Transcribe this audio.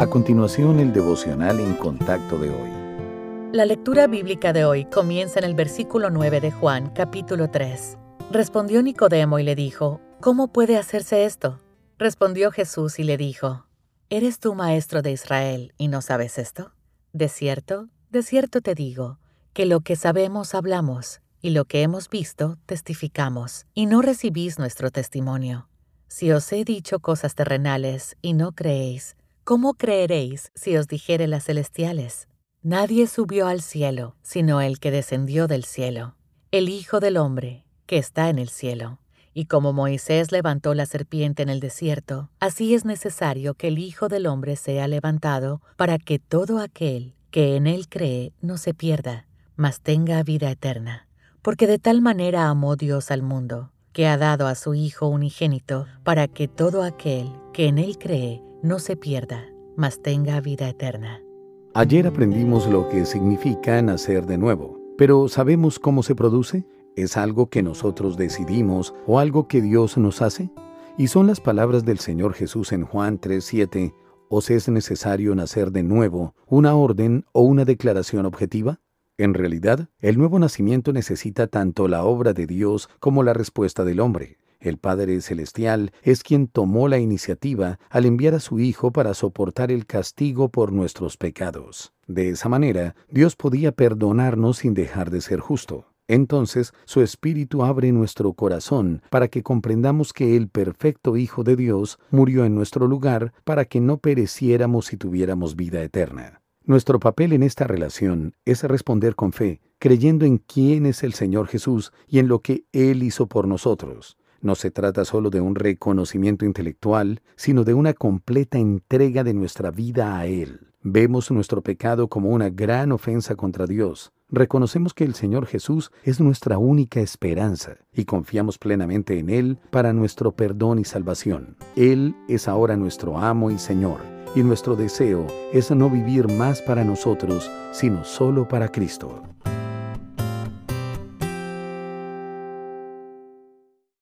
A continuación, el devocional en contacto de hoy. La lectura bíblica de hoy comienza en el versículo 9 de Juan, capítulo 3. Respondió Nicodemo y le dijo, ¿cómo puede hacerse esto? Respondió Jesús y le dijo, ¿eres tú maestro de Israel y no sabes esto? De cierto te digo, que lo que sabemos hablamos, y lo que hemos visto testificamos, y no recibís nuestro testimonio. Si os he dicho cosas terrenales y no creéis, ¿cómo creeréis si os dijere las celestiales? Nadie subió al cielo, sino el que descendió del cielo, el Hijo del Hombre, que está en el cielo. Y como Moisés levantó la serpiente en el desierto, así es necesario que el Hijo del Hombre sea levantado, para que todo aquel que en él cree no se pierda, mas tenga vida eterna. Porque de tal manera amó Dios al mundo, que ha dado a su Hijo unigénito, para que todo aquel que en él cree no se pierda, mas tenga vida eterna. Ayer aprendimos lo que significa nacer de nuevo, pero ¿sabemos cómo se produce? ¿Es algo que nosotros decidimos o algo que Dios nos hace? Y son las palabras del Señor Jesús en Juan 3:7, ¿os es necesario nacer de nuevo? ¿Una orden o una declaración objetiva? En realidad, el nuevo nacimiento necesita tanto la obra de Dios como la respuesta del hombre. El Padre Celestial es quien tomó la iniciativa al enviar a su Hijo para soportar el castigo por nuestros pecados. De esa manera, Dios podía perdonarnos sin dejar de ser justo. Entonces, su Espíritu abre nuestro corazón para que comprendamos que el perfecto Hijo de Dios murió en nuestro lugar para que no pereciéramos y tuviéramos vida eterna. Nuestro papel en esta relación es responder con fe, creyendo en quién es el Señor Jesús y en lo que Él hizo por nosotros. No se trata solo de un reconocimiento intelectual, sino de una completa entrega de nuestra vida a Él. Vemos nuestro pecado como una gran ofensa contra Dios. Reconocemos que el Señor Jesús es nuestra única esperanza y confiamos plenamente en Él para nuestro perdón y salvación. Él es ahora nuestro amo y Señor, y nuestro deseo es no vivir más para nosotros, sino solo para Cristo.